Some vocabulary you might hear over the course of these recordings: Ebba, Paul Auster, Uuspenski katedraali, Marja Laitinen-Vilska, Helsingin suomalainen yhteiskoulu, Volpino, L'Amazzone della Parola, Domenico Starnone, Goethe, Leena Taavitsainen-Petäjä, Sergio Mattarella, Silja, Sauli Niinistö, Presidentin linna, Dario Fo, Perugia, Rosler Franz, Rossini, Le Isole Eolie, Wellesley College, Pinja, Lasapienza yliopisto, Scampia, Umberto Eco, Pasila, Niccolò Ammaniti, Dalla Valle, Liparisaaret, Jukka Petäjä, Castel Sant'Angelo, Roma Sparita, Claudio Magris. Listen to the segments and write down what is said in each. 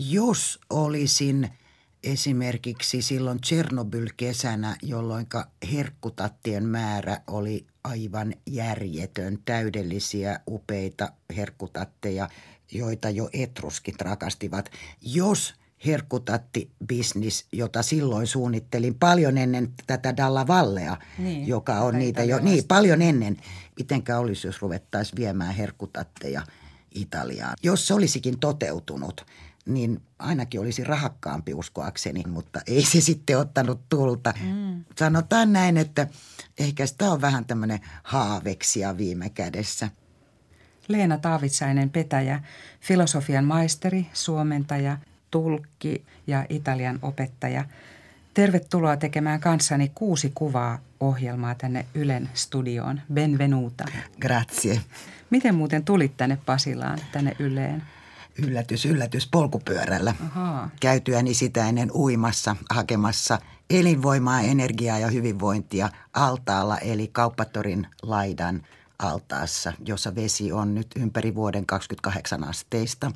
Jos olisin esimerkiksi silloin Tsernobyl-kesänä, jolloin herkkutattien määrä oli aivan järjetön, täydellisiä, upeita herkkutatteja, joita jo etruskit rakastivat. Jos herkkutattibisnis, jota silloin suunnittelin paljon ennen tätä Dalla Vallea, niin, joka on niitä jo niin paljon ennen, mitenkä olisi, jos ruvettaisiin viemään herkkutatteja Italiaan. Jos se olisikin toteutunut, niin ainakin olisi rahakkaampi uskoakseni, mutta ei se sitten ottanut tulta. Sanotaan näin, että ehkä sitä on vähän tämmöinen haaveksia viime kädessä. Leena Taavitsainen-Petäjä, filosofian maisteri, suomentaja, tulkki ja italian opettaja. Tervetuloa tekemään kanssani 6 kuvaa ohjelmaa tänne Ylen studioon. Benvenuta. Grazie. Miten muuten tulit tänne Pasilaan, tänne Yleen? Yllätys, yllätys, polkupyörällä. Aha. Käytyäni sitä ennen uimassa, hakemassa elinvoimaa, energiaa ja hyvinvointia altaalla, eli Kauppatorin laidan altaassa, jossa vesi on nyt ympäri vuoden 28 asteista.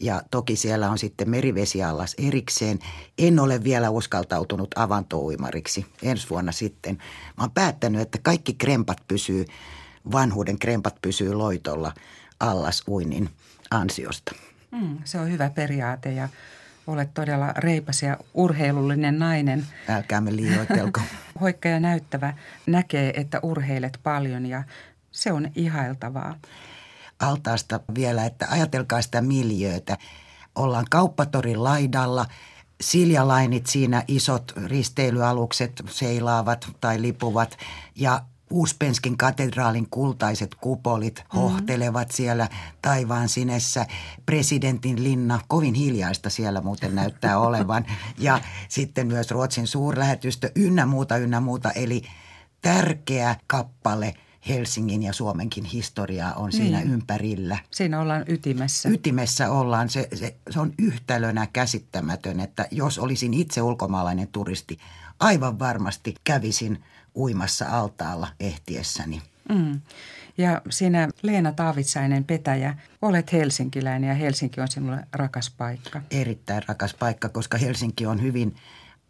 Ja toki siellä on sitten merivesiallas erikseen. En ole vielä uskaltautunut avantouimariksi ensi vuonna sitten. Mä oon päättänyt, että kaikki krempat pysyy, vanhuuden krempat pysyy loitolla allasuinnin ansiosta. Se on hyvä periaate ja olet todella reipas ja urheilullinen nainen. Älkäämme liioitelko. Hoikka ja näyttävä, näkee, että urheilet paljon ja se on ihailtavaa. Altaasta vielä, että ajatelkaa sitä miljöötä. Ollaan Kauppatorin laidalla, siljalainit siinä, isot risteilyalukset seilaavat tai lipuvat ja Uuspenskin katedraalin kultaiset kupolit hohtelevat siellä taivaan sinessä. Presidentin linna, kovin hiljaista siellä muuten näyttää olevan. Ja sitten myös Ruotsin suurlähetystö ynnä muuta. Eli tärkeä kappale Helsingin ja Suomenkin historiaa on siinä ympärillä. Siinä ollaan ytimessä. Ytimessä ollaan. Se on yhtälönä käsittämätön, että jos olisin itse ulkomaalainen turisti, aivan varmasti kävisin uimassa altaalla ehtiessäni. Ja sinä, Leena Taavitsainen-Petäjä, olet helsinkiläinen ja Helsinki on sinulle rakas paikka. Erittäin rakas paikka, koska Helsinki on hyvin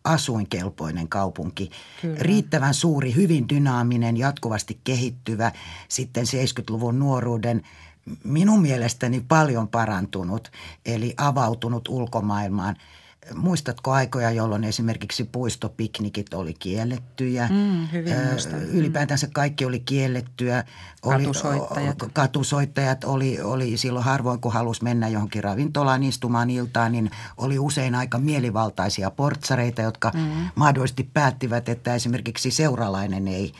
asuinkelpoinen kaupunki. Kyllä. Riittävän suuri, hyvin dynaaminen, jatkuvasti kehittyvä, sitten 70-luvun nuoruuden minun mielestäni paljon parantunut, eli avautunut ulkomaailmaan. Muistatko aikoja, jolloin esimerkiksi puistopiknikit oli kiellettyjä? Ylipäätänsä kaikki oli kiellettyä. Katusoittajat oli silloin harvoin, kun halusi mennä johonkin ravintolaan istumaan iltaan, niin oli usein aika mielivaltaisia portsareita, jotka mahdollisesti päättivät, että esimerkiksi seuralainen ei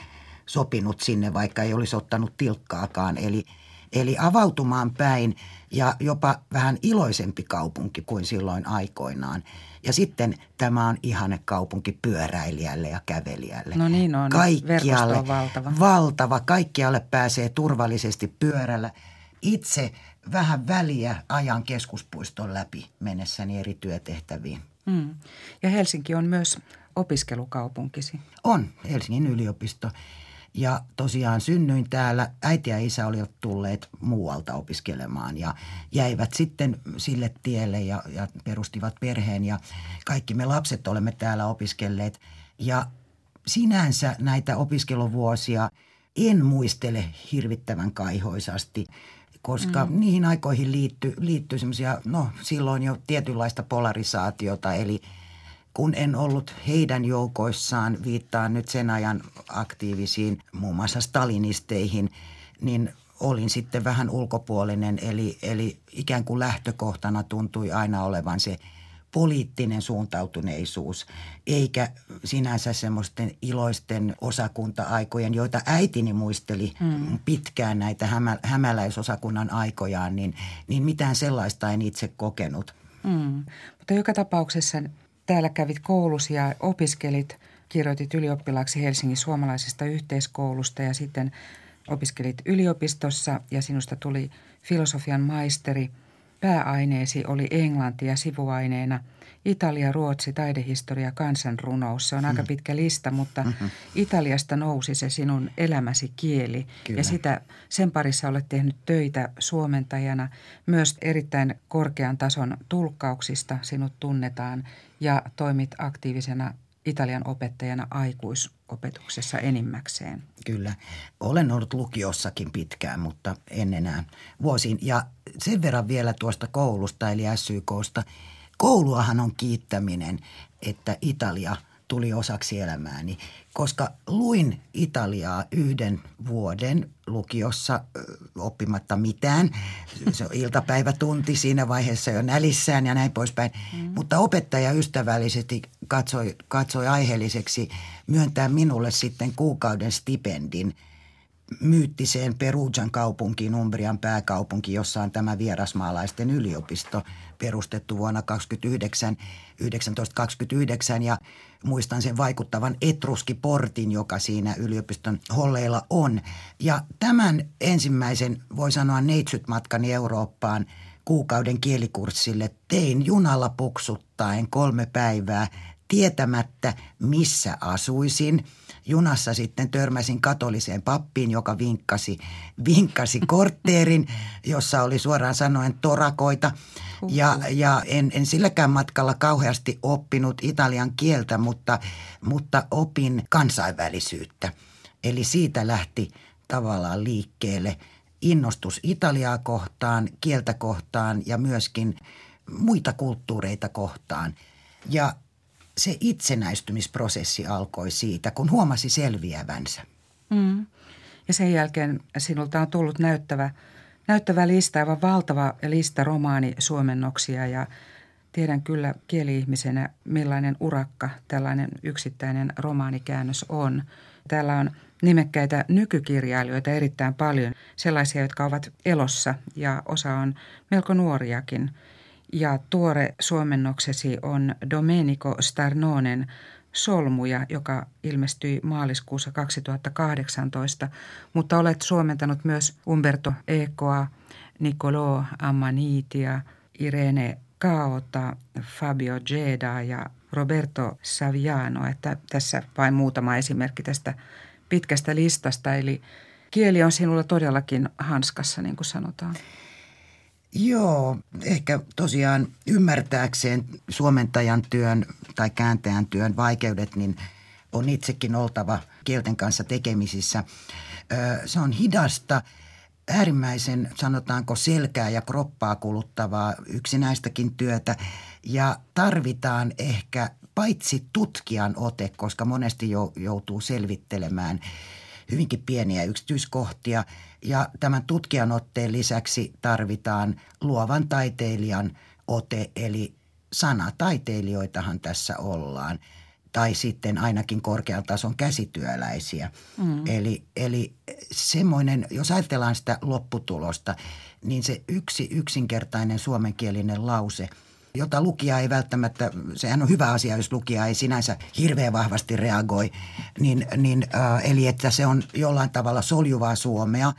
sopinut sinne, vaikka ei olisi ottanut tilkkaakaan. Eli avautumaan päin ja jopa vähän iloisempi kaupunki kuin silloin aikoinaan. Ja sitten tämä on ihane kaupunki pyöräilijälle ja kävelijälle. No niin on, verkosto on valtava. Kaikkialle pääsee turvallisesti pyörällä. Itse vähän väliä ajan keskuspuiston läpi mennessäni eri työtehtäviin. Ja Helsinki on myös opiskelukaupunkisi. On, Helsingin yliopisto. Ja tosiaan synnyin täällä. Äiti ja isä olivat tulleet muualta opiskelemaan ja jäivät sitten sille tielle ja perustivat perheen. Ja kaikki me lapset olemme täällä opiskelleet. Ja sinänsä näitä opiskeluvuosia en muistele hirvittävän kaihoisasti, koska niihin aikoihin liittyi semmoisia, silloin jo tietynlaista polarisaatiota, eli kun en ollut heidän joukoissaan, viittaan nyt sen ajan aktiivisiin, muun muassa stalinisteihin, niin olin sitten vähän ulkopuolinen. Eli ikään kuin lähtökohtana tuntui aina olevan se poliittinen suuntautuneisuus, eikä sinänsä semmoisten iloisten osakunta-aikojen, joita äitini muisteli pitkään näitä hämäläisosakunnan aikojaan, niin mitään sellaista en itse kokenut. Mutta joka tapauksessa täällä kävit koulussa ja opiskelit, kirjoitit ylioppilaaksi Helsingin suomalaisesta yhteiskoulusta ja sitten opiskelit yliopistossa ja sinusta tuli filosofian maisteri. Pääaineesi oli englanti ja sivuaineena Italia, Ruotsi, taidehistoria, kansanrunous. Se on aika pitkä lista, mutta Italiasta nousi se sinun elämäsi kieli. Kyllä. Ja sen parissa olet tehnyt töitä suomentajana, myös erittäin korkean tason tulkkauksista sinut tunnetaan ja toimit aktiivisena italian opettajana aikuisopetuksessa enimmäkseen. Kyllä. Olen ollut lukiossakin pitkään, mutta en enää vuosiin. Ja sen verran vielä tuosta koulusta eli SYK:sta. Kouluahan on kiittäminen, että Italia tuli osaksi elämääni, koska luin Italiaa yhden vuoden lukiossa oppimatta mitään. Se on iltapäivätunti siinä vaiheessa jo nälissään ja näin poispäin. Mutta opettaja ystävällisesti katsoi aiheelliseksi myöntää minulle sitten kuukauden stipendin myyttiseen Perugian kaupunkiin, Umbrian pääkaupunki, jossa on tämä vierasmaalaisten yliopisto perustettu vuonna 1929 ja muistan sen vaikuttavan etruskiportin, joka siinä yliopiston holleilla on. Ja tämän ensimmäisen, voi sanoa neitsytmatkani Eurooppaan kuukauden kielikurssille tein junalla puksuttaen 3 päivää tietämättä, missä asuisin. Junassa sitten törmäsin katoliseen pappiin, joka vinkkasi kortteerin, jossa oli suoraan sanoen torakoita. Ja en silläkään matkalla kauheasti oppinut italian kieltä, mutta opin kansainvälisyyttä. Eli siitä lähti tavallaan liikkeelle innostus Italiaa kohtaan, kieltä kohtaan ja myöskin muita kulttuureita kohtaan. Ja se itsenäistymisprosessi alkoi siitä, kun huomasi selviävänsä. Ja sen jälkeen sinulta on tullut näyttävä lista, aivan valtava lista romaanisuomennoksia ja tiedän kyllä kieli-ihmisenä, millainen urakka tällainen yksittäinen romaanikäännös on. Täällä on nimekkäitä nykykirjailijoita erittäin paljon, sellaisia, jotka ovat elossa ja osa on melko nuoriakin. Ja tuore suomennoksesi on Domenico Starnonen Solmuja, joka ilmestyi maaliskuussa 2018, mutta olet suomentanut myös Umberto Ecoa, Niccolò Ammanitia, Irene Caota, Fabio Geda ja Roberto Saviano, että tässä vain muutama esimerkki tästä pitkästä listasta, eli kieli on sinulla todellakin hanskassa, niin kuin sanotaan. Joo, ehkä tosiaan ymmärtääkseen suomentajan työn tai kääntäjän työn vaikeudet, niin on itsekin oltava kielten kanssa tekemisissä. Se on hidasta, äärimmäisen sanotaanko selkää ja kroppaa kuluttavaa yksinäistäkin työtä ja tarvitaan ehkä paitsi tutkijan ote, koska monesti joutuu selvittelemään hyvinkin pieniä yksityiskohtia ja tämän tutkijan otteen lisäksi tarvitaan luovan taiteilijan ote, eli sanataiteilijoitahan tässä ollaan tai sitten ainakin korkean tason käsityöläisiä. Eli semmoinen, jos ajatellaan sitä lopputulosta, niin se yksi yksinkertainen suomenkielinen lause – jota lukija ei välttämättä, sehän on hyvä asia, jos lukija ei sinänsä hirveän vahvasti reagoi, eli että se on jollain tavalla soljuvaa suomea,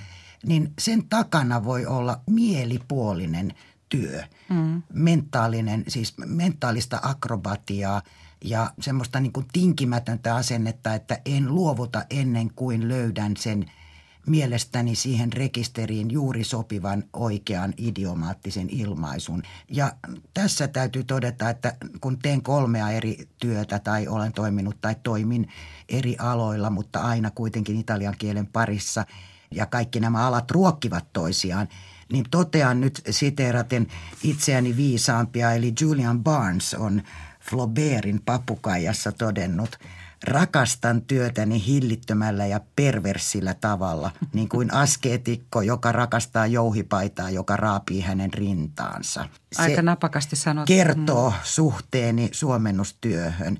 niin sen takana voi olla mielipuolinen työ, mentaalinen, siis mentaalista akrobatiaa ja semmoista niin kuin tinkimätöntä asennetta, että en luovuta ennen kuin löydän sen mielestäni siihen rekisteriin juuri sopivan oikean idiomaattisen ilmaisun. Ja tässä täytyy todeta, että kun teen 3 eri työtä tai olen toiminut tai toimin eri aloilla, mutta aina kuitenkin italian kielen parissa ja kaikki nämä alat ruokkivat toisiaan, niin totean nyt siteeraten itseäni viisaampia, eli Julian Barnes on Flaubertin Papukaijassa todennut: rakastan työtäni hillittömällä ja perversillä tavalla, niin kuin askeetikko, joka rakastaa jouhipaitaa, joka raapii hänen rintaansa. Se aika napakasti sanottu. Kertoo suhteeni suomennustyöhön.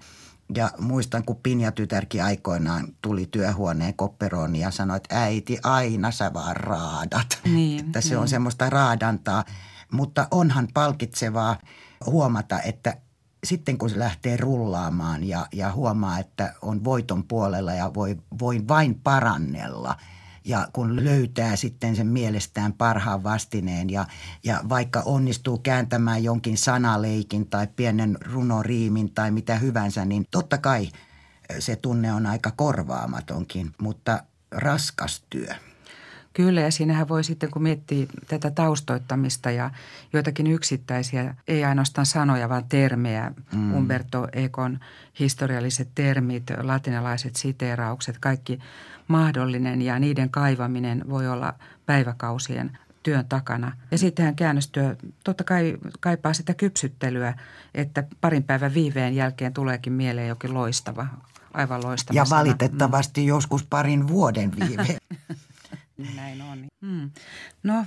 Ja muistan, kun Pinja tytärki aikoinaan tuli työhuoneen kopperoon ja sanoi, että äiti, aina sä vaan raadat. Niin, että se on semmoista raadantaa, mutta onhan palkitsevaa huomata, että sitten kun se lähtee rullaamaan ja huomaa, että on voiton puolella ja voi vain parannella ja kun löytää sitten sen mielestään parhaan vastineen ja vaikka onnistuu kääntämään jonkin sanaleikin tai pienen runoriimin tai mitä hyvänsä, niin totta kai se tunne on aika korvaamatonkin, mutta raskas työ. Kyllä, ja siinähän voi sitten, kun miettii tätä taustoittamista ja joitakin yksittäisiä, ei ainoastaan sanoja, vaan termejä, Umberto Econ historialliset termit, latinalaiset siteeraukset, kaikki mahdollinen, ja niiden kaivaminen voi olla päiväkausien työn takana. Ja sittenhän käännöstyö totta kai kaipaa sitä kypsyttelyä, että parin päivän viiveen jälkeen tuleekin mieleen jokin loistava, aivan loistava. Ja valitettavasti joskus parin vuoden viiveen. Näin on. No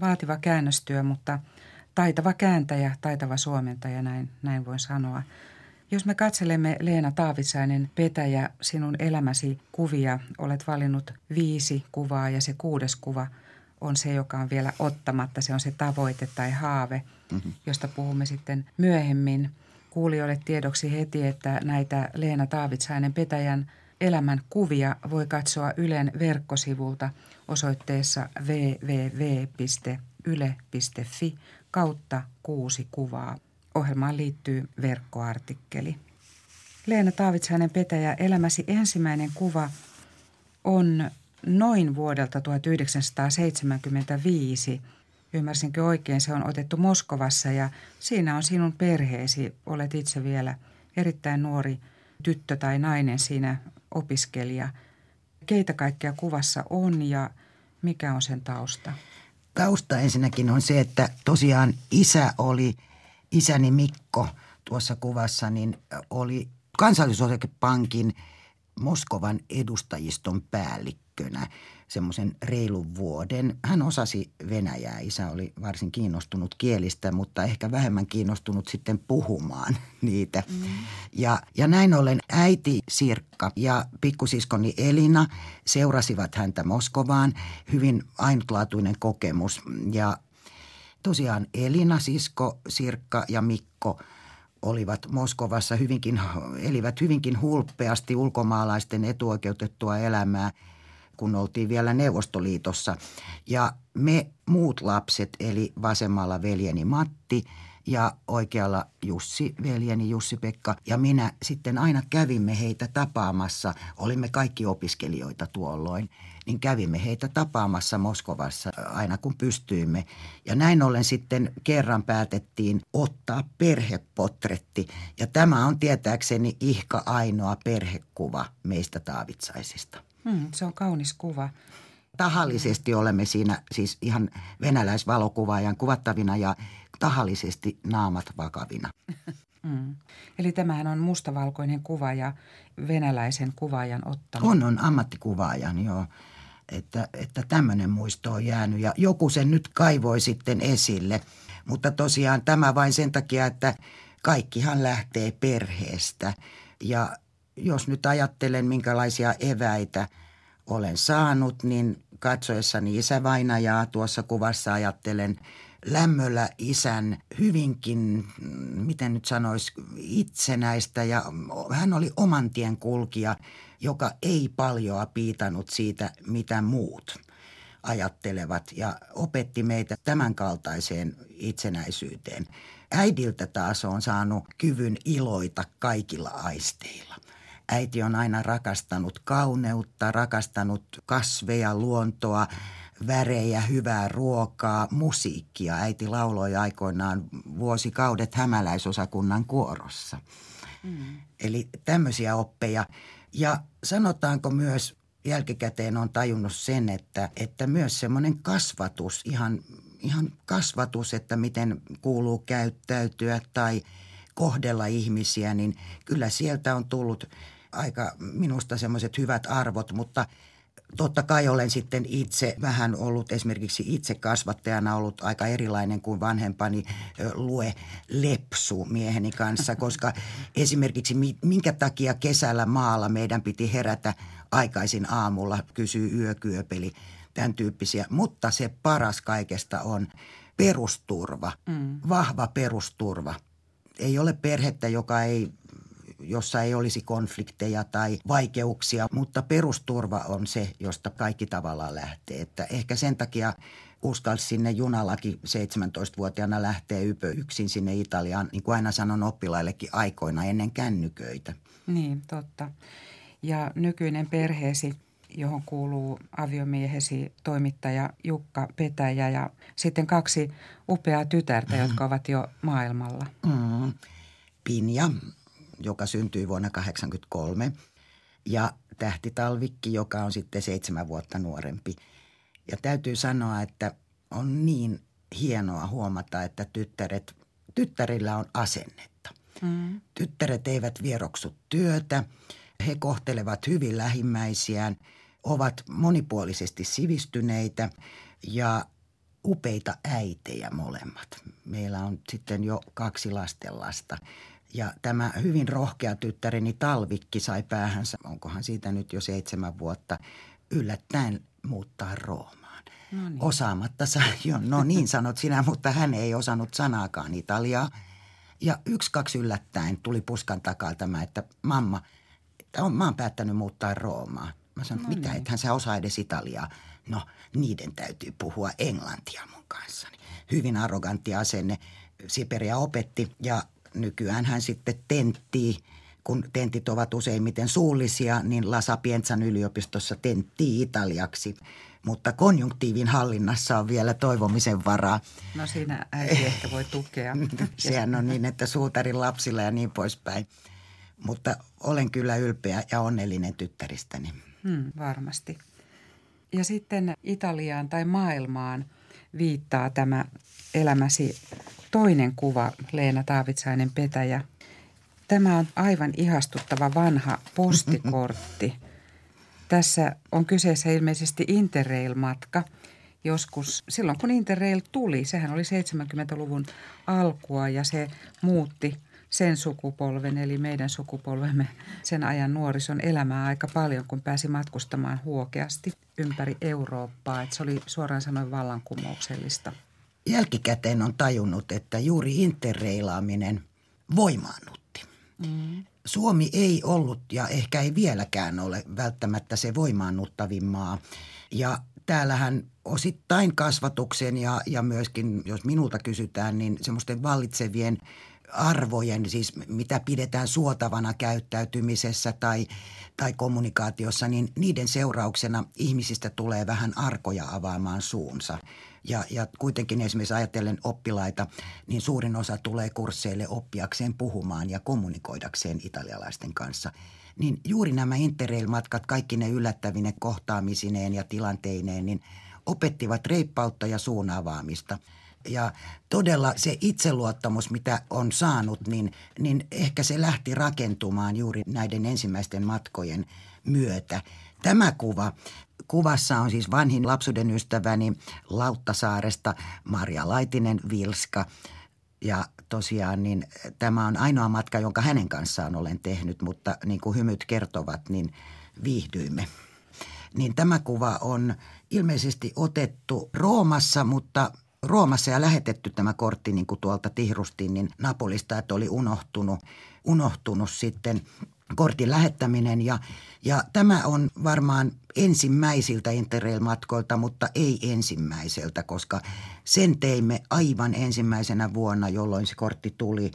vaativa käännöstyö, mutta taitava kääntäjä, taitava suomentaja, näin voin sanoa. Jos me katselemme, Leena Taavitsainen-Petäjä, sinun elämäsi kuvia, olet valinnut 5 kuvaa ja se 6. kuva on se, joka on vielä ottamatta. Se on se tavoite tai haave, josta puhumme sitten myöhemmin. Kuulijoille tiedoksi heti, että näitä Leena Taavitsainen-Petäjän elämän kuvia voi katsoa Ylen verkkosivulta osoitteessa www.yle.fi/6kuvaa. Ohjelmaan liittyy verkkoartikkeli. Leena Taavitsainen-Petäjä, elämäsi ensimmäinen kuva on noin vuodelta 1975. Ymmärsinkö oikein, se on otettu Moskovassa ja siinä on sinun perheesi. Olet itse vielä erittäin nuori tyttö tai nainen siinä, opiskelija. Keitä kaikkia kuvassa on ja mikä on sen tausta? Tausta ensinnäkin on se, että tosiaan isäni Mikko tuossa kuvassa, niin oli Kansallisosakepankin Moskovan edustajiston päällikkönä semmoisen reilun vuoden. Hän osasi venäjää. Isä oli varsin kiinnostunut kielistä, mutta ehkä vähemmän kiinnostunut sitten puhumaan niitä. Ja näin ollen äiti Sirkka ja pikkusiskoni Elina seurasivat häntä Moskovaan. Hyvin ainutlaatuinen kokemus. Ja tosiaan Elina, sisko, Sirkka ja Mikko olivat Moskovassa elivät hyvinkin hulppeasti ulkomaalaisten etuoikeutettua elämää, kun oltiin vielä Neuvostoliitossa. Ja me muut lapset, eli vasemmalla veljeni Matti ja oikealla veljeni Jussi-Pekka ja minä sitten aina kävimme heitä tapaamassa. Olimme kaikki opiskelijoita tuolloin, niin kävimme heitä tapaamassa Moskovassa aina kun pystyimme. Ja näin ollen sitten kerran päätettiin ottaa perhepotretti ja tämä on tietääkseni ihka ainoa perhekuva meistä Taavitsaisista. Se on kaunis kuva. Tahallisesti olemme siinä siis ihan venäläisvalokuvaajan kuvattavina ja tahallisesti naamat vakavina. Eli tämähän on mustavalkoinen kuva ja venäläisen kuvaajan ottama. On ammattikuvaajan, joo. Että tämmöinen muisto on jäänyt ja joku sen nyt kaivoi sitten esille. Mutta tosiaan tämä vain sen takia, että kaikkihan lähtee perheestä ja jos nyt ajattelen, minkälaisia eväitä olen saanut, niin katsoessani isävainajaa tuossa kuvassa ajattelen lämmöllä isän hyvinkin, miten nyt sanoisi, itsenäistä. Ja hän oli oman tien kulkija, joka ei paljoa piitannut siitä, mitä muut ajattelevat ja opetti meitä tämän kaltaiseen itsenäisyyteen. Äidiltä taas on saanut kyvyn iloita kaikilla aisteilla. Äiti on aina rakastanut kauneutta, rakastanut kasveja, luontoa, värejä, hyvää ruokaa, musiikkia. Äiti lauloi aikoinaan vuosikaudet hämäläisosakunnan kuorossa. Eli tämmöisiä oppeja. Ja sanotaanko myös, jälkikäteen on tajunnut sen, että myös semmoinen kasvatus, ihan kasvatus, että miten kuuluu käyttäytyä tai kohdella ihmisiä, niin kyllä sieltä on tullut aika minusta semmoiset hyvät arvot, mutta totta kai olen sitten itse vähän ollut esimerkiksi itse kasvattajana ollut aika erilainen kuin vanhempani lue lepsu mieheni kanssa, koska esimerkiksi minkä takia kesällä maalla meidän piti herätä aikaisin aamulla, kysyy yökyöpeli, tämän tyyppisiä, mutta se paras kaikesta on perusturva, vahva perusturva. Ei ole perhettä, joka ei jossa ei olisi konflikteja tai vaikeuksia, mutta perusturva on se, josta kaikki tavallaan lähtee. Että ehkä sen takia uskalsi sinne junallakin 17-vuotiaana lähteä yksin sinne Italiaan, niin kuin aina sanon oppilaillekin aikoina ennen kännyköitä. Niin, totta. Ja nykyinen perheesi, johon kuuluu aviomiehesi toimittaja Jukka Petäjä ja sitten kaksi upeaa tytärtä, jotka ovat jo maailmalla. Pinja, joka syntyi vuonna 1983 ja Tähtitalvikki, joka on sitten 7 vuotta nuorempi. Ja täytyy sanoa, että on niin hienoa huomata, että tyttärillä on asennetta. Tyttäret eivät vieroksu työtä. He kohtelevat hyvin lähimmäisiään, ovat monipuolisesti sivistyneitä ja upeita äitejä molemmat. Meillä on sitten jo 2 lastenlasta. Ja tämä hyvin rohkea tyttäreni Talvikki sai päähänsä, onkohan siitä nyt jo 7 vuotta, yllättäen muuttaa Roomaan. No niin. Osaamatta sanot sinä, mutta hän ei osannut sanaakaan italiaa. Ja 1-2 yllättäen tuli puskan takaa tämä, että mamma, mä oon päättänyt muuttaa Roomaan. Mä sanon, että mitä, ethän sä osaa edes italiaa. No, niiden täytyy puhua englantia mun kanssani. Hyvin arrogantti asenne. Siperia opetti ja nykyään hän sitten tenttii. Kun tentit ovat useimmiten suullisia, niin Lasapienzan yliopistossa tenttii italiaksi. Mutta konjunktiivin hallinnassa on vielä toivomisen varaa. No siinä äiti ehkä voi tukea. Sehän on niin, että suutarin lapsilla ja niin poispäin. Mutta olen kyllä ylpeä ja onnellinen tyttäristäni. Varmasti. Ja sitten Italiaan tai maailmaan viittaa tämä elämäsi toinen kuva, Leena Taavitsainen-Petäjä. Tämä on aivan ihastuttava vanha postikortti. Tässä on kyseessä ilmeisesti Interrail-matka. Joskus silloin, kun Interrail tuli, sehän oli 70-luvun alkua ja se muutti sen sukupolven, eli meidän sukupolvemme, sen ajan nuorison elämää aika paljon, kun pääsi matkustamaan huokeasti ympäri Eurooppaa. Että se oli suoraan sanoen vallankumouksellista. Jälkikäteen on tajunnut, että juuri interreilaaminen voimaannutti. Suomi ei ollut ja ehkä ei vieläkään ole välttämättä se voimaannuttavin maa. Ja täällähän osittain kasvatuksen ja myöskin, jos minulta kysytään, niin semmoisten vallitsevien arvojen, siis mitä pidetään suotavana käyttäytymisessä tai kommunikaatiossa, niin niiden seurauksena ihmisistä tulee vähän arkoja avaamaan suunsa. Ja kuitenkin esimerkiksi ajatellen oppilaita, niin suurin osa tulee kursseille oppiakseen puhumaan ja kommunikoidakseen italialaisten kanssa. Niin juuri nämä interrail-matkat, kaikki ne yllättävine kohtaamisineen ja tilanteineen, niin opettivat reippautta ja suun avaamista. Ja todella se itseluottamus, mitä on saanut, niin ehkä se lähti rakentumaan juuri näiden ensimmäisten matkojen myötä. Tämä kuvassa on siis vanhin lapsuuden ystäväni Lauttasaaresta Marja Laitinen-Vilska. Ja tosiaan niin tämä on ainoa matka, jonka hänen kanssaan olen tehnyt, mutta niin kuin hymyt kertovat, niin viihdyimme. Niin tämä kuva on ilmeisesti otettu Roomassa, mutta Roomassa ja lähetetty tämä kortti, niin kuin tuolta tihrustin, niin Napolista, että oli unohtunut sitten kortin lähettäminen. Ja tämä on varmaan ensimmäisiltä Interrail-matkoilta, mutta ei ensimmäiseltä, koska sen teimme aivan ensimmäisenä vuonna, jolloin se kortti tuli.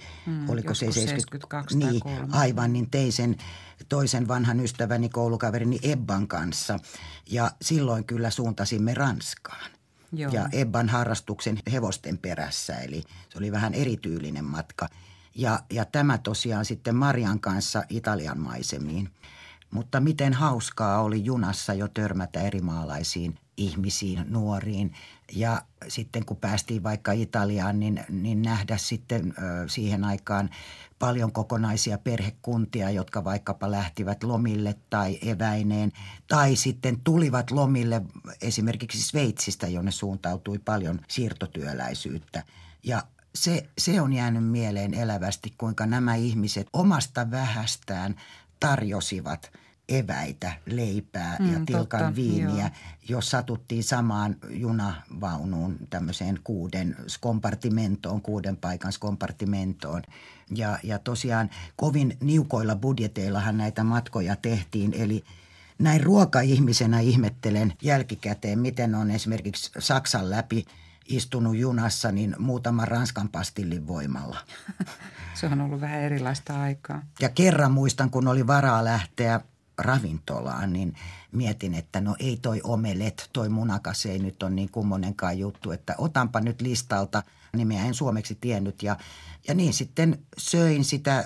Oliko se 72 niin, tai 3. Aivan, niin tein sen toisen vanhan ystäväni, koulukaverini Ebban kanssa ja silloin kyllä suuntasimme Ranskaan. Joo. Ja Ebban harrastuksen hevosten perässä, eli se oli vähän erityylinen matka. Ja tämä tosiaan sitten Marian kanssa Italian maisemiin. Mutta miten hauskaa oli junassa jo törmätä eri maalaisiin ihmisiin, nuoriin. Ja sitten kun päästiin vaikka Italiaan, niin nähdä sitten siihen aikaan paljon kokonaisia perhekuntia, jotka vaikkapa lähtivät lomille tai eväineen. Tai sitten tulivat lomille esimerkiksi Sveitsistä, jonne suuntautui paljon siirtotyöläisyyttä. Ja se on jäänyt mieleen elävästi, kuinka nämä ihmiset omasta vähästään tarjosivat eväitä, leipää ja tilkan viiniä, jos satuttiin samaan junavaunuun, tämmöiseen 6 kompartimentoon. Ja tosiaan kovin niukoilla budjeteillahan näitä matkoja tehtiin, eli näin ruokaihmisenä ihmettelen jälkikäteen, miten on esimerkiksi Saksan läpi istunut junassa niin muutaman Ranskan pastillin voimalla. Se on ollut vähän erilaista aikaa. Ja kerran muistan, kun oli varaa lähteä ravintolaan, niin mietin, että no ei toi omelet, toi munakas ei nyt ole niin kummonenkaan juttu, että otanpa nyt listalta, nimeä en suomeksi tiennyt. Ja niin sitten söin sitä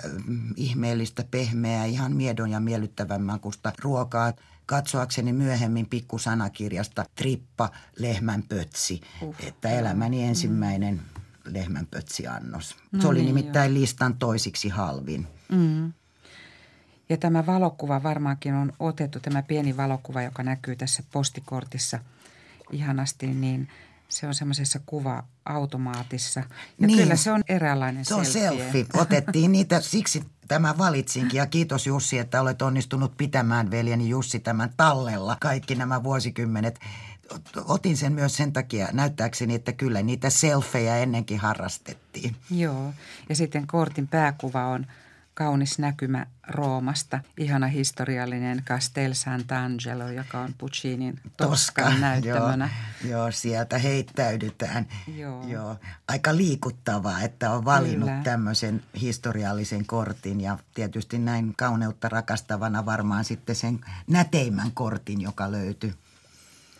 ihmeellistä, pehmeää, ihan miedon ja miellyttävän makusta ruokaa, katsoakseni myöhemmin pikkusanakirjasta trippa lehmänpötsi, että elämäni ensimmäinen lehmänpötsiannos. No se oli niin, nimittäin listan toisiksi halvin. Mm. Ja tämä valokuva varmaankin on otettu, tämä pieni valokuva, joka näkyy tässä postikortissa ihanasti, niin se on semmoisessa kuva-automaatissa. Ja niin, kyllä se on eräänlainen selfie. Se on selfie. Otettiin niitä, siksi tämä valitsinkin. Ja kiitos Jussi, että olet onnistunut pitämään veljeni Jussi tämän tallella kaikki nämä vuosikymmenet. Otin sen myös sen takia näyttääkseni, että kyllä niitä selfejä ennenkin harrastettiin. Joo, ja sitten kortin pääkuva on kaunis näkymä Roomasta, ihana historiallinen Castel Sant'Angelo, joka on Puccinin Toskan näyttämönä. Joo, sieltä heittäydytään. Joo. Aika liikuttavaa, että on valinnut tämmöisen historiallisen kortin ja tietysti näin kauneutta rakastavana varmaan sitten sen näteimmän kortin, joka löytyi.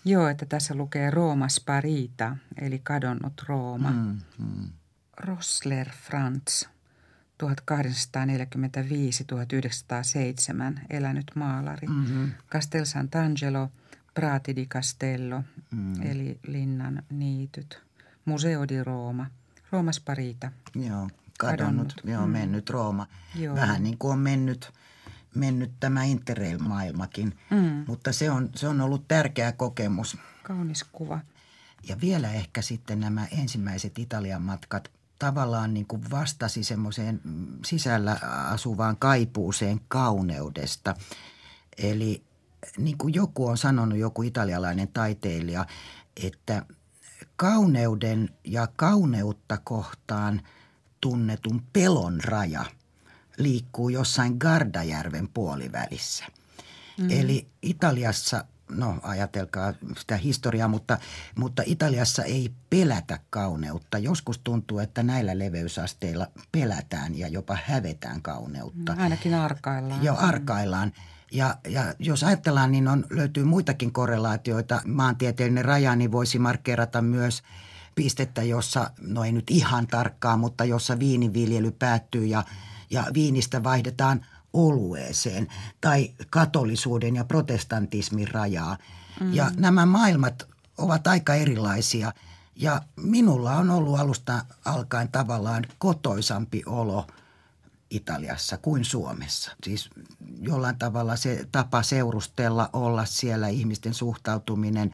Joo, että tässä lukee Roma Sparita, eli kadonnut Rooma. Rosler Franz. 1845-1907 elänyt maalari. Castel Sant'Angelo, Prati di Castello, eli linnan niityt. Museo di Roma, Roma Sparita. Joo, kadonnut. Joo, mennyt Rooma. Joo. Vähän niin kuin on mennyt tämä Interrail-maailmakin, mutta se on ollut tärkeä kokemus. Kaunis kuva. Ja vielä ehkä sitten nämä ensimmäiset Italian matkat tavallaan niin kuin vastasi semmoiseen sisällä asuvaan kaipuuseen kauneudesta. Eli niin kuin joku on sanonut, joku italialainen taiteilija, että kauneuden ja kauneutta kohtaan tunnetun pelon raja liikkuu jossain Gardajärven puolivälissä. Eli Italiassa, no ajatelkaa sitä historiaa, mutta Italiassa ei pelätä kauneutta. Joskus tuntuu, että näillä leveysasteilla pelätään ja jopa hävetään kauneutta. Ainakin arkaillaan. Joo, arkaillaan. Ja jos ajatellaan, niin löytyy muitakin korrelaatioita. Maantieteellinen raja, niin voisi markkeerata myös pistettä, jossa, no ei nyt ihan tarkkaan, mutta jossa viininviljely päättyy ja viinistä vaihdetaan olueeseen tai katolisuuden ja protestantismin rajaa. Ja nämä maailmat ovat aika erilaisia ja minulla on ollut alusta alkaen tavallaan kotoisampi olo Italiassa kuin Suomessa. Siis jollain tavalla se tapa seurustella, olla siellä, ihmisten suhtautuminen,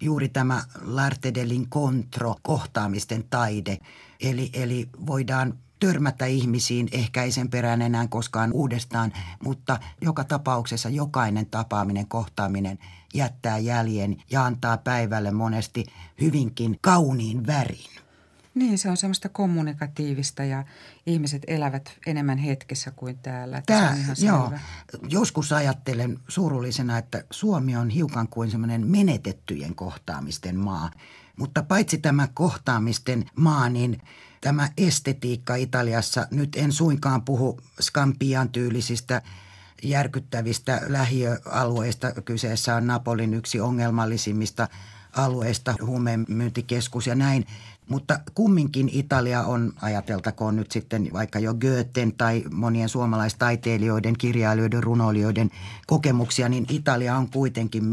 juuri tämä l'arte dell'incontro, kohtaamisten taide, eli voidaan törmätä ihmisiin, ehkä ei sen perään enää koskaan uudestaan, mutta joka tapauksessa jokainen tapaaminen, kohtaaminen jättää jäljen ja antaa päivälle monesti hyvinkin kauniin värin. Niin, se on semmoista kommunikatiivista ja ihmiset elävät enemmän hetkessä kuin täällä. Joskus ajattelen surullisena, että Suomi on hiukan kuin semmoinen menetettyjen kohtaamisten maa, mutta paitsi tämä kohtaamisten maa, niin tämä estetiikka Italiassa, nyt en suinkaan puhu Scampian tyylisistä järkyttävistä lähiöalueista. Kyseessä on Napolin yksi ongelmallisimmista alueista, huumeemyyntikeskus ja näin. Mutta kumminkin Italia on, ajateltakoon nyt sitten vaikka jo Goethen tai monien suomalaistaiteilijoiden, kirjailijoiden, runoilijoiden kokemuksia, niin Italia on kuitenkin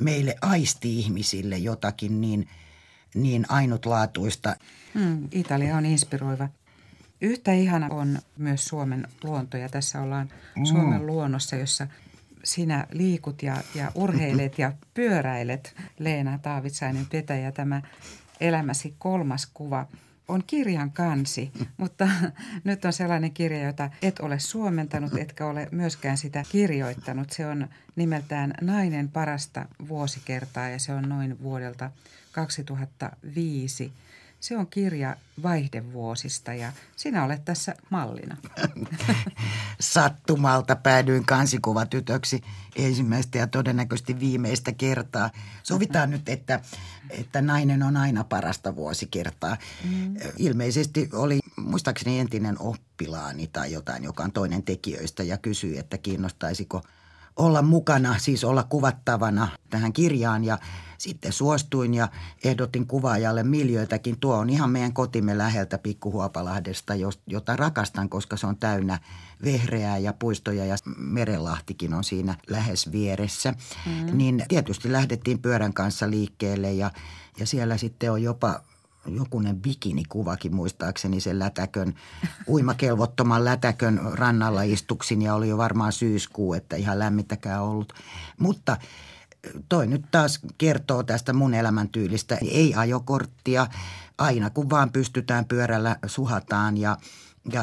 meille aisti-ihmisille jotakin niin ainutlaatuista. Italia on inspiroiva. Yhtä ihana on myös Suomen luonto ja tässä ollaan Suomen luonnossa, jossa sinä liikut ja urheilet ja pyöräilet, Leena Taavitsainen-Petäjä. Tämä elämäsi kolmas kuva on kirjan kansi, mutta nyt on sellainen kirja, jota et ole suomentanut, etkä ole myöskään sitä kirjoittanut. Se on nimeltään Nainen parasta vuosikertaa ja se on noin vuodelta 2005. Se on kirja vaihdevuosista ja sinä olet tässä mallina. Sattumalta päädyin kansikuvatytöksi ensimmäistä ja todennäköisesti viimeistä kertaa. Sovitaan nyt, että nainen on aina parasta vuosikertaa. Ilmeisesti oli muistaakseni entinen oppilaani tai jotain, joka on toinen tekijöistä ja kysyi, että kiinnostaisiko olla mukana, siis olla kuvattavana tähän kirjaan ja sitten suostuin ja ehdotin kuvaajalle miljöitäkin. Tuo on ihan meidän kotimme läheltä Pikkuhuopalahdesta, jota rakastan, koska se on täynnä vehreää ja puistoja ja merenlahtikin on siinä lähes vieressä. Niin tietysti lähdettiin pyörän kanssa liikkeelle ja siellä sitten on jopa jokunen bikinikuvakin muistaakseni sen lätäkön, uimakelvottoman lätäkön rannalla istuksin ja oli jo varmaan syyskuu, että ihan lämmittäkään ollut. Mutta toi nyt taas kertoo tästä mun elämäntyylistä. Ei ajokorttia, aina kun vaan pystytään pyörällä suhataan ja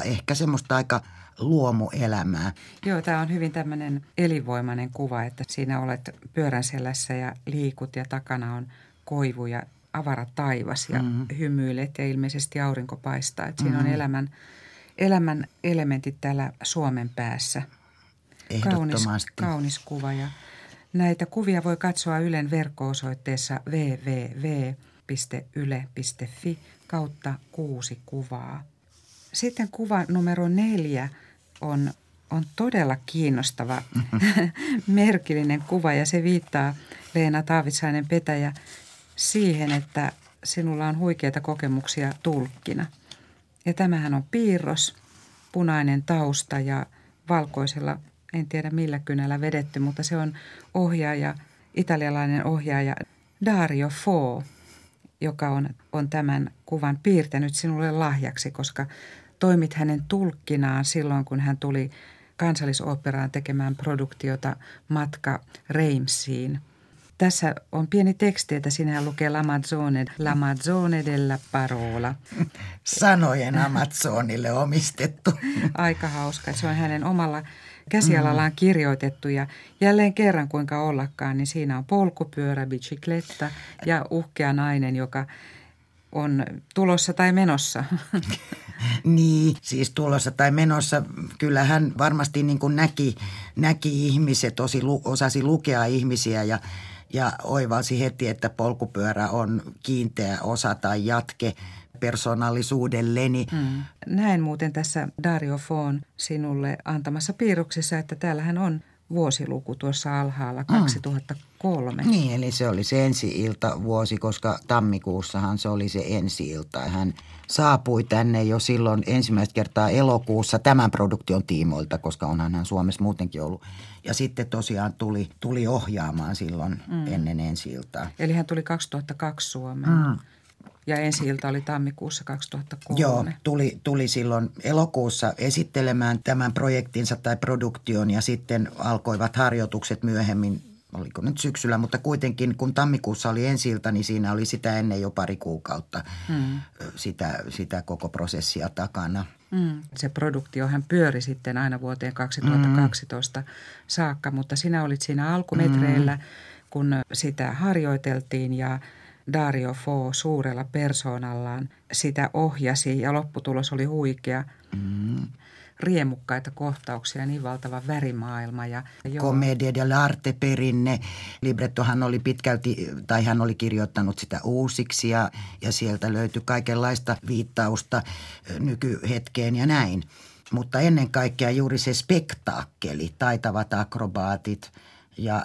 ehkä semmoista aika luomuelämää. Joo, tämä on hyvin tämmöinen elinvoimainen kuva, että siinä olet pyörän selässä ja liikut ja takana on koivu ja avara taivas ja hymyilet ja ilmeisesti aurinko paistaa. Että siinä on elämän elementit täällä Suomen päässä. Ehdottomasti. Kaunis kuva ja näitä kuvia voi katsoa Ylen verkko-osoitteessa www.yle.fi kautta 6 kuvaa. Sitten kuva numero 4 on todella kiinnostava, merkillinen kuva ja se viittaa Leena Taavitsainen-Petäjä siihen, että sinulla on huikeita kokemuksia tulkkina. Ja tämähän on piirros, punainen tausta ja valkoisella, en tiedä millä kynällä vedetty, mutta se on ohjaaja, italialainen ohjaaja Dario Fo, joka on tämän kuvan piirtänyt sinulle lahjaksi, koska toimit hänen tulkkinaan silloin, kun hän tuli Kansallisoopperaan tekemään produktiota Matka Reimsiin. Tässä on pieni teksti, että sinähän lukee l'Amazzone della Parola. Sanojen Amazonille omistettu. Aika hauska. Se on hänen omalla käsialallaan kirjoitettu ja jälleen kerran kuinka ollakaan, niin siinä on polkupyörä, bicicletta ja uhkea nainen, joka on tulossa tai menossa. Niin, siis tulossa tai menossa. Kyllä hän varmasti niin kuin näki ihmiset, osasi lukea ihmisiä ja oivalsi heti, että polkupyörä on kiinteä osa tai jatke persoonallisuudelleni. Näen muuten tässä Dario Fon sinulle antamassa piirroksessa, että täällähän on vuosiluku tuossa alhaalla 2003. Niin, eli se oli se ensi-iltavuosi, koska tammikuussahan se oli se ensi-ilta. Hän saapui tänne jo silloin ensimmäistä kertaa elokuussa tämän produktion tiimoilta, koska onhan hän Suomessa muutenkin ollut. Ja sitten tosiaan tuli ohjaamaan silloin ennen ensi-iltaa. Eli hän tuli 2002 Suomeen. Ja ensi-ilta oli tammikuussa 2003. Joo, tuli silloin elokuussa esittelemään tämän projektinsa tai produktion ja sitten alkoivat harjoitukset myöhemmin, oliko nyt syksyllä, mutta kuitenkin kun tammikuussa oli ensi-ilta, niin siinä oli sitä ennen jo pari kuukautta sitä koko prosessia takana. Se produktiohan pyöri sitten aina vuoteen 2012 saakka, mutta sinä olit siinä alkumetreillä, kun sitä harjoiteltiin ja Dario Fo suurella persoonallaan sitä ohjasi ja lopputulos oli huikea. Riemukkaita kohtauksia, niin valtava värimaailma. Commedia dell'arte perinne. Librettohan oli pitkälti, tai hän oli kirjoittanut sitä uusiksi ja sieltä löytyi kaikenlaista viittausta nykyhetkeen ja näin. Mutta ennen kaikkea juuri se spektaakkeli, taitavat akrobaatit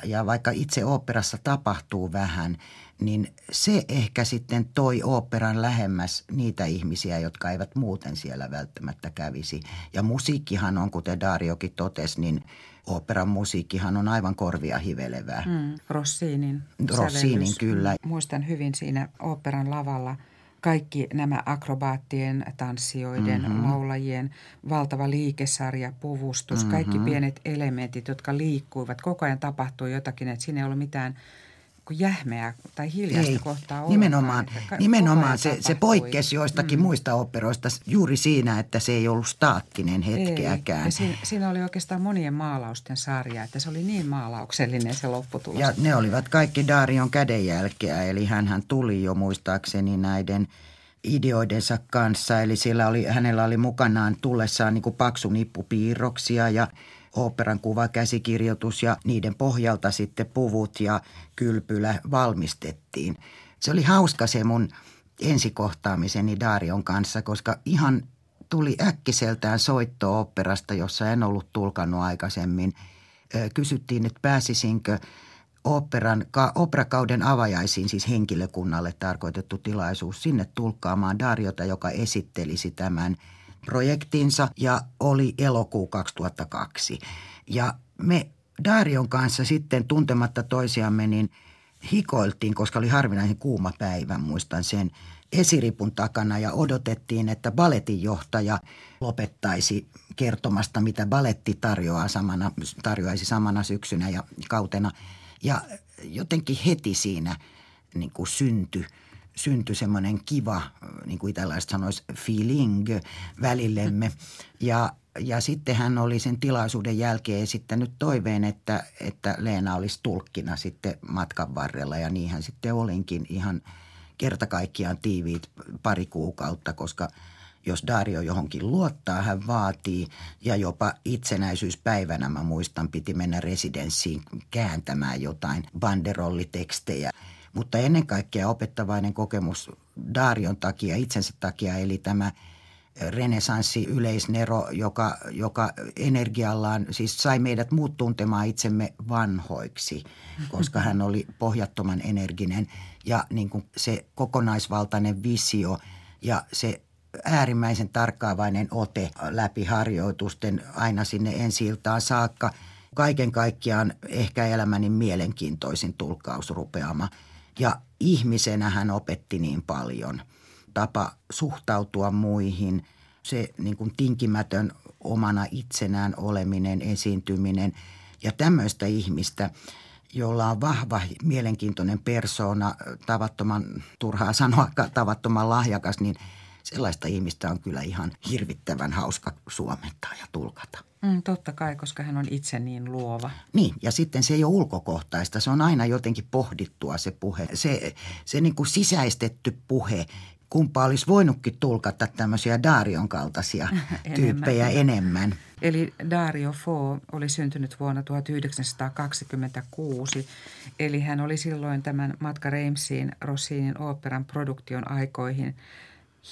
ja vaikka itse oopperassa tapahtuu vähän, niin se ehkä sitten toi oopperan lähemmäs niitä ihmisiä, jotka eivät muuten siellä välttämättä kävisi. Ja musiikkihan on, kuten Dariokin totesi, niin oopperan musiikkihan on aivan korvia hivelevää. Rossinin kyllä. Muistan hyvin siinä oopperan lavalla kaikki nämä akrobaattien, tanssijoiden, laulajien, valtava liikesarja, puvustus, kaikki pienet elementit, jotka liikkuivat. Koko ajan tapahtui jotakin, että siinä ei ollut mitään kuin jähmeää tai hiljaista ei, kohtaa olla. Nimenomaan se poikkesi joistakin muista operoista juuri siinä, että se ei ollut staattinen hetkeäkään. Ei. Siinä oli oikeastaan monien maalausten sarja, että se oli niin maalauksellinen se lopputulos. Ja ne olivat kaikki Darion kädenjälkeä, eli hänhän tuli jo muistaakseni näiden ideoidensa kanssa. Eli hänellä oli mukanaan tullessaan niin kuin paksu nippupiirroksia ja oopperan kuvakäsikirjoitus ja niiden pohjalta sitten puvut ja kylpylä valmistettiin. Se oli hauska se mun ensikohtaamiseni Darion kanssa, koska ihan tuli äkkiseltään soitto oopperasta, jossa en ollut tulkannut aikaisemmin. Kysyttiin, että pääsisinkö operakauden avajaisiin, siis henkilökunnalle tarkoitettu tilaisuus, sinne tulkkaamaan Dariota, joka esittelisi tämän projektinsa, ja oli elokuu 2002. Ja me Darion kanssa sitten tuntematta toisiamme niin hikoiltiin, koska oli harvinaisen kuuma päivä, muistan sen, esiripun takana ja odotettiin, että baletinjohtaja lopettaisi kertomasta, mitä baletti tarjoaisi samana syksynä ja kautena. Ja jotenkin heti siinä niin kuin syntyi semmoinen kiva, niin kuin italaiset sanoisi, feeling välillemme. Ja sitten hän oli sen tilaisuuden jälkeen esittänyt toiveen, että Leena olisi tulkkina sitten matkan varrella. Ja niinhän sitten olinkin ihan kertakaikkiaan tiiviit pari kuukautta, koska jos Dario johonkin luottaa, hän vaatii, ja jopa itsenäisyyspäivänä, mä muistan, piti mennä residenssiin kääntämään jotain banderollitekstejä. Mutta ennen kaikkea opettavainen kokemus Darion takia, itsensä takia, eli tämä renesanssi-yleisnero, joka energiallaan siis sai meidät muut tuntemaan itsemme vanhoiksi, koska hän oli pohjattoman energinen. Ja niin kuin se kokonaisvaltainen visio ja se äärimmäisen tarkkaavainen ote läpi harjoitusten aina sinne ensi-iltaan saakka. Kaiken kaikkiaan ehkä elämäni mielenkiintoisin tulkkausrupeama. Ja ihmisenä hän opetti niin paljon. Tapa suhtautua muihin, se niin kuin tinkimätön omana itsenään oleminen, esiintyminen ja tämmöistä ihmistä, jolla on vahva, mielenkiintoinen persoona, tavattoman lahjakas, niin sellaista ihmistä on kyllä ihan hirvittävän hauska suomentaa ja tulkata. Totta kai, koska hän on itse niin luova. Niin, ja sitten se ei ole ulkokohtaista. Se on aina jotenkin pohdittua se puhe. Se niin kuin sisäistetty puhe. Kumpa olisi voinutkin tulkata tämmöisiä Darion kaltaisia tyyppejä enemmän. Eli Dario Fo oli syntynyt vuonna 1926, eli hän oli silloin tämän Matka Reimsiin Rossinin oopperan produktion aikoihin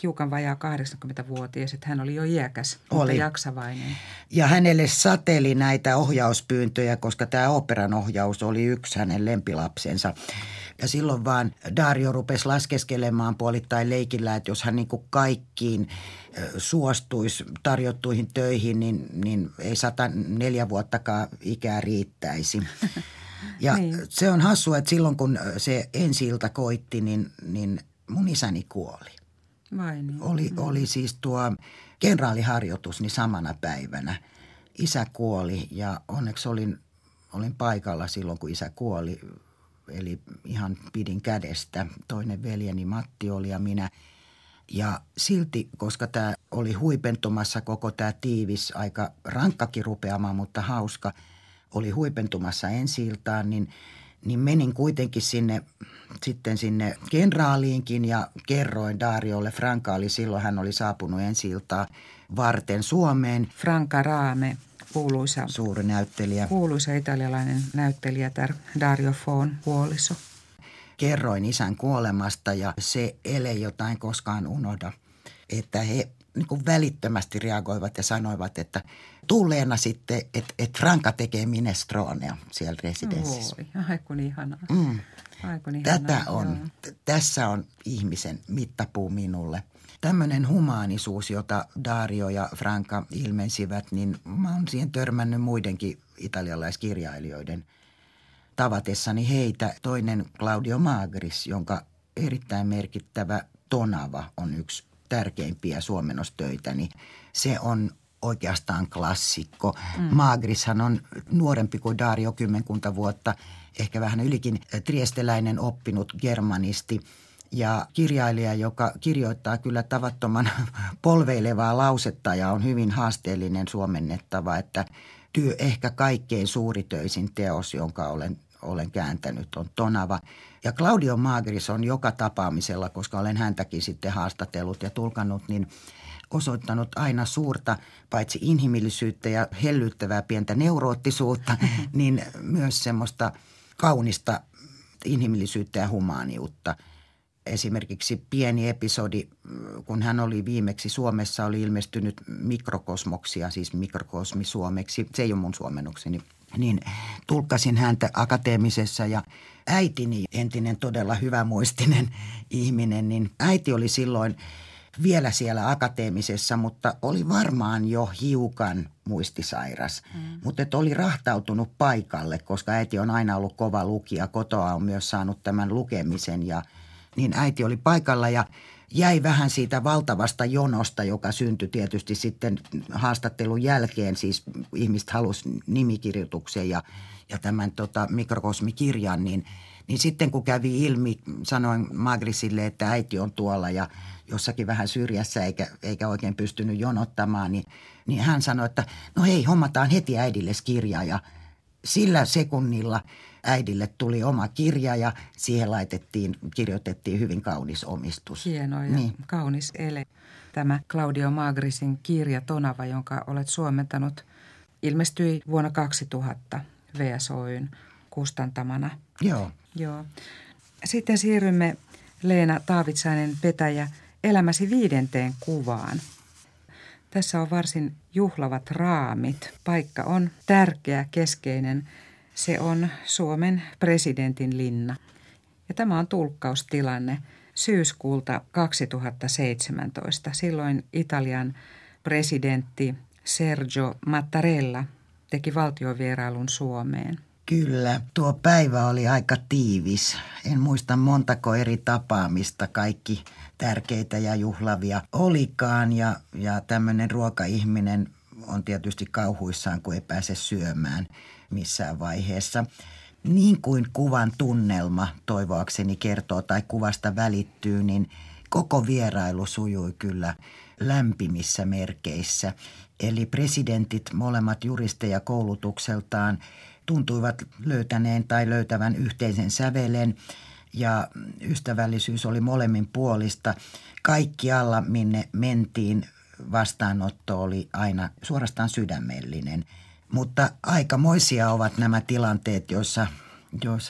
hiukan vajaa 80-vuotias, että hän oli jo iäkäs, mutta jaksavainen. Ja hänelle sateli näitä ohjauspyyntöjä, koska tämä oopperan ohjaus oli yksi hänen lempilapsensa. Ja silloin vaan Dario rupesi laskeskelemaan puolittain leikillä, että jos hän niin kuin kaikkiin suostuisi tarjottuihin töihin, niin ei 104 vuottakaan ikää riittäisi. Ja se on hassua, että silloin kun se ensi-ilta koitti, niin mun isäni kuoli. Niin. Oli siis tuo kenraaliharjoitus niin samana päivänä. Isä kuoli ja onneksi olin paikalla silloin, kun isä kuoli. Eli ihan pidin kädestä. Toinen veljeni Matti oli ja minä. Ja silti, koska tämä oli huipentumassa koko tämä tiivis, aika rankkakin rupeama, mutta hauska, oli huipentumassa ensi-iltaan, niin menin kuitenkin sinne kenraaliinkin ja kerroin Dariolle. Franka oli silloin, hän oli saapunut ensi-iltaa varten Suomeen. Franca Raame, kuuluisa suuri näyttelijä. Kuuluisa italialainen näyttelijä, Dario Fon puoliso. Kerroin isän kuolemasta ja se ele, jota en koskaan unohda, että he niin kuin välittömästi reagoivat ja sanoivat, että tuu Leena sitten, että Franka tekee minestroonea siellä residenssissä. Voi, aikun ihanaa. Tässä on ihmisen mittapuu minulle. Tämmöinen humaanisuus, jota Dario ja Franka ilmensivät, niin mä oon siihen törmännyt muidenkin italialaiskirjailijoiden tavatessani heitä. Toinen Claudio Magris, jonka erittäin merkittävä Tonava on yksi tärkeimpiä suomennostöitäni. Se on oikeastaan klassikko. Magrishan on nuorempi kuin Dario 10 vuotta, ehkä vähän ylikin, triesteläinen oppinut germanisti ja kirjailija, joka kirjoittaa kyllä tavattoman polveilevaa lausetta ja on hyvin haasteellinen suomennettava, että työ ehkä kaikkein suuritöisin teos, jonka olen kääntänyt, on Tonava. Ja Claudio Magris on joka tapaamisella, koska olen häntäkin sitten haastatellut ja tulkannut, niin osoittanut aina suurta paitsi inhimillisyyttä ja hellyttävää pientä neuroottisuutta, niin myös semmoista kaunista inhimillisyyttä ja humaaniutta. Esimerkiksi pieni episodi, kun hän oli viimeksi Suomessa, oli ilmestynyt Mikrokosmoksia, siis mikrokosmi suomeksi. Se ei ole mun suomennukseni. Niin tulkkasin häntä akateemisessa ja äitini, entinen todella hyvämuistinen ihminen, niin äiti oli silloin vielä siellä akateemisessa, mutta oli varmaan jo hiukan muistisairas. Mutta oli rahtautunut paikalle, koska äiti on aina ollut kova lukija. Kotoa on myös saanut tämän lukemisen ja niin äiti oli paikalla ja jäi vähän siitä valtavasta jonosta, joka syntyi tietysti sitten haastattelun jälkeen. Siis ihmiset halusi nimikirjoituksen ja tämän mikrokosmikirjan, niin sitten kun kävi ilmi, sanoin Magrisille, että äiti on tuolla ja jossakin vähän syrjässä eikä oikein pystynyt jonottamaan, niin hän sanoi, että no hei, hommataan heti äidille kirja ja sillä sekunnilla äidille tuli oma kirja ja siihen kirjoitettiin hyvin kaunis omistus. Hieno ja niin kaunis ele. Tämä Claudio Magrisin kirja Tonava, jonka olet suomentanut, ilmestyi vuonna 2000 VSOY:n kustantamana. Joo. Sitten siirrymme, Leena Taavitsainen-Petäjä, elämäsi 5. kuvaan. Tässä on varsin juhlavat raamit. Paikka on tärkeä, keskeinen. Se on Suomen Presidentin linna. Ja tämä on tulkkaustilanne syyskuulta 2017. Silloin Italian presidentti Sergio Mattarella teki valtiovierailun Suomeen. Kyllä, tuo päivä oli aika tiivis. En muista montako eri tapaamista, kaikki tärkeitä ja juhlavia olikaan. Ja tämmöinen ruokaihminen on tietysti kauhuissaan, kun ei pääse syömään missään vaiheessa. Niin kuin kuvan tunnelma toivoakseni kertoo tai kuvasta välittyy, niin koko vierailu sujui kyllä lämpimissä merkeissä. Eli presidentit, molemmat juristeja koulutukseltaan, tuntuivat löytävän yhteisen sävelen ja ystävällisyys oli molemmin puolista. Kaikkialla, minne mentiin, vastaanotto oli aina suorastaan sydämellinen. Mutta aikamoisia ovat nämä tilanteet, joissa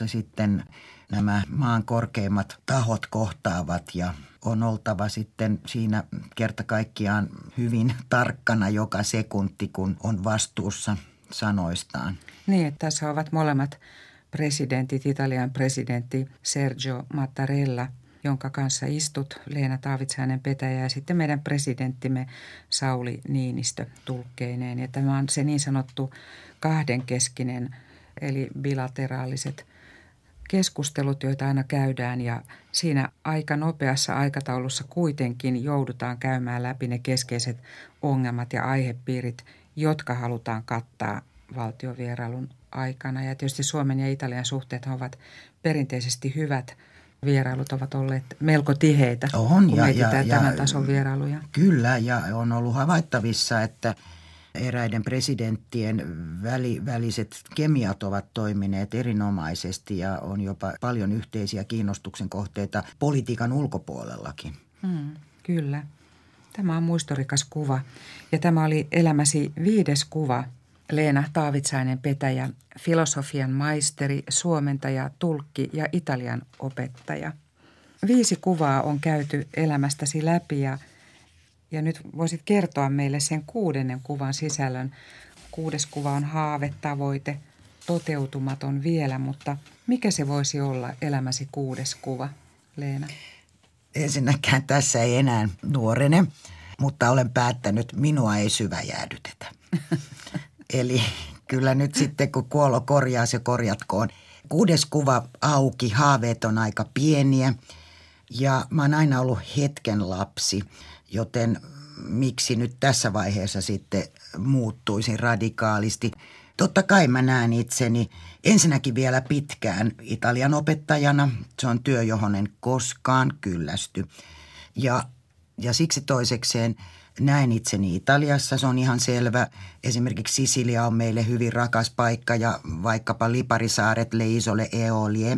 sitten nämä maan korkeimmat tahot kohtaavat ja on oltava sitten siinä kerta kaikkiaan hyvin tarkkana joka sekunti, kun on vastuussa sanoistaan. Niin, että tässä ovat molemmat presidentit, Italian presidentti Sergio Mattarella, jonka kanssa istut, Leena Taavitsainen-Petäjä, ja sitten meidän presidenttimme Sauli Niinistö tulkkeineen. Ja tämä on se niin sanottu kahdenkeskinen, eli bilateraaliset keskustelut, joita aina käydään, ja siinä aika nopeassa aikataulussa kuitenkin joudutaan käymään läpi ne keskeiset ongelmat ja aihepiirit, jotka halutaan kattaa valtiovierailun aikana. Ja tietysti Suomen ja Italian suhteet ovat perinteisesti hyvät. Vierailut ovat olleet melko tiheitä, kun mietitään tämän tason vierailuja. Kyllä, ja on ollut havaittavissa, että eräiden presidenttien väliset kemiat ovat toimineet erinomaisesti ja on jopa paljon yhteisiä kiinnostuksen kohteita politiikan ulkopuolellakin. Kyllä. Tämä on muistorikas kuva ja tämä oli elämäsi 5. kuva. Leena Taavitsainen-Petäjä, filosofian maisteri, suomentaja, tulkki ja italian opettaja. 5 kuvaa on käyty elämästäsi läpi ja nyt voisit kertoa meille sen 6. kuvan sisällön. 6. kuva on haave, tavoite, toteutumaton vielä, mutta mikä se voisi olla elämäsi 6. kuva, Leena? Ensinnäkään tässä ei enää nuorene, mutta olen päättänyt, minua ei syväjäädytetä. Eli kyllä nyt sitten, kun kuolo korjaa, se korjatkoon. 6. kuva auki, haaveet on aika pieniä ja mä oon aina ollut hetken lapsi, joten miksi nyt tässä vaiheessa sitten muuttuisin radikaalisti. Totta kai mä näen itseni ensinnäkin vielä pitkään Italian opettajana. Se on työ, johon en koskaan kyllästy. Ja siksi toisekseen näen itseni Italiassa. Se on ihan selvä. Esimerkiksi Sisilia on meille hyvin rakas paikka ja vaikkapa Liparisaaret, Le Isole, Eolie.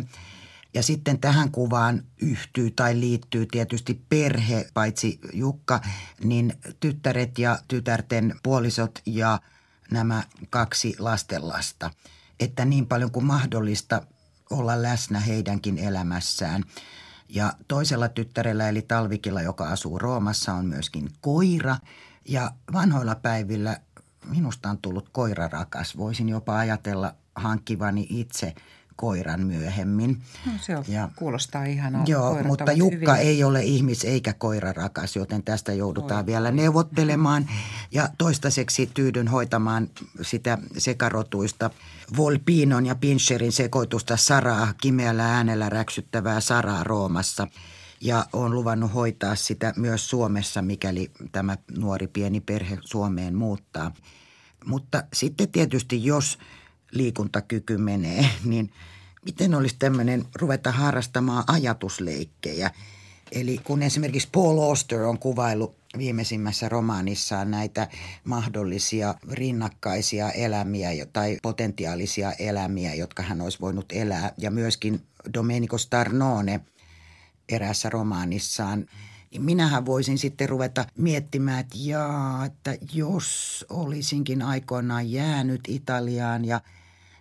Ja sitten tähän kuvaan yhtyy tai liittyy tietysti perhe, paitsi Jukka, niin tyttäret ja tytärten puolisot ja nämä kaksi lastenlasta. Että niin paljon kuin mahdollista olla läsnä heidänkin elämässään. Ja toisella tyttärellä eli Talvikilla, joka asuu Roomassa, on myöskin koira. Ja vanhoilla päivillä minusta on tullut koirarakas. Voisin jopa ajatella hankkivani itse koiran myöhemmin. No, se on, ja, kuulostaa ihanalta. Joo, mutta Jukka ei ole ihmis- eikä koirarakas, joten tästä joudutaan vielä neuvottelemaan. Ja toistaiseksi tyydyn hoitamaan sitä sekarotuista Volpinon ja Pincherin sekoitusta Saraa, kimeällä äänellä räksyttävää Saraa Roomassa. Ja olen luvannut hoitaa sitä myös Suomessa, mikäli tämä nuori pieni perhe Suomeen muuttaa. Mutta sitten tietysti jos liikuntakyky menee, niin miten olisi tämmöinen ruveta harrastamaan ajatusleikkejä? Eli kun esimerkiksi Paul Auster on kuvaillut viimeisimmässä romaanissaan näitä mahdollisia rinnakkaisia elämiä tai potentiaalisia elämiä, jotka hän olisi voinut elää, ja myöskin Domenico Starnone eräässä romaanissaan, niin minähän voisin sitten ruveta miettimään, että jaa, että jos olisinkin aikoinaan jäänyt Italiaan ja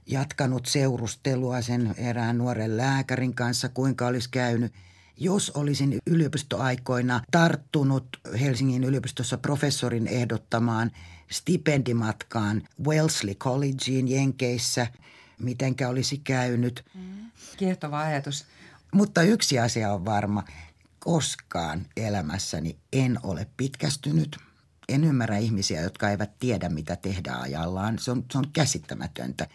jatkanut seurustelua sen erään nuoren lääkärin kanssa, kuinka olisi käynyt. Jos olisin yliopistoaikoina tarttunut Helsingin yliopistossa professorin ehdottamaan stipendimatkaan Wellesley Collegeen Jenkeissä, mitenkä olisi käynyt. Kiehtova ajatus. Mutta yksi asia on varma. Koskaan elämässäni en ole pitkästynyt. En ymmärrä ihmisiä, jotka eivät tiedä, mitä tehdä ajallaan. Se on käsittämätöntä.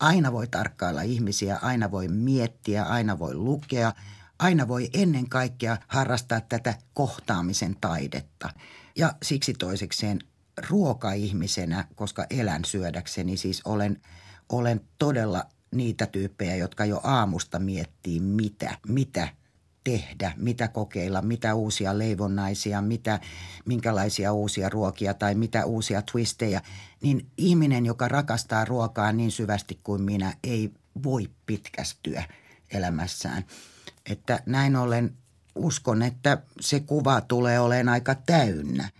Aina voi tarkkailla ihmisiä, aina voi miettiä, aina voi lukea, aina voi ennen kaikkea harrastaa tätä kohtaamisen taidetta. Ja siksi toisekseen ruokaihmisenä, koska elän syödäkseni, siis olen todella niitä tyyppejä, jotka jo aamusta miettii mitä tehdä, mitä kokeilla, mitä uusia leivonnaisia, minkälaisia uusia ruokia tai mitä uusia twistejä, niin ihminen, joka rakastaa ruokaa niin syvästi kuin minä, ei voi pitkästyä elämässään. Että näin ollen uskon, että se kuva tulee olemaan aika täynnä.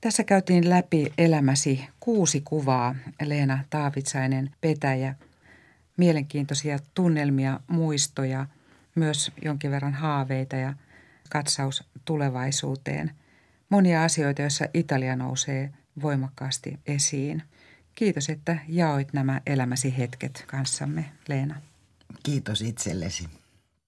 Tässä käytiin läpi elämäsi 6 kuvaa, Leena Taavitsainen-Petäjä. Mielenkiintoisia tunnelmia, muistoja, myös jonkin verran haaveita ja katsaus tulevaisuuteen. Monia asioita, joissa Italia nousee voimakkaasti esiin. Kiitos, että jaoit nämä elämäsi hetket kanssamme, Leena. Kiitos itsellesi.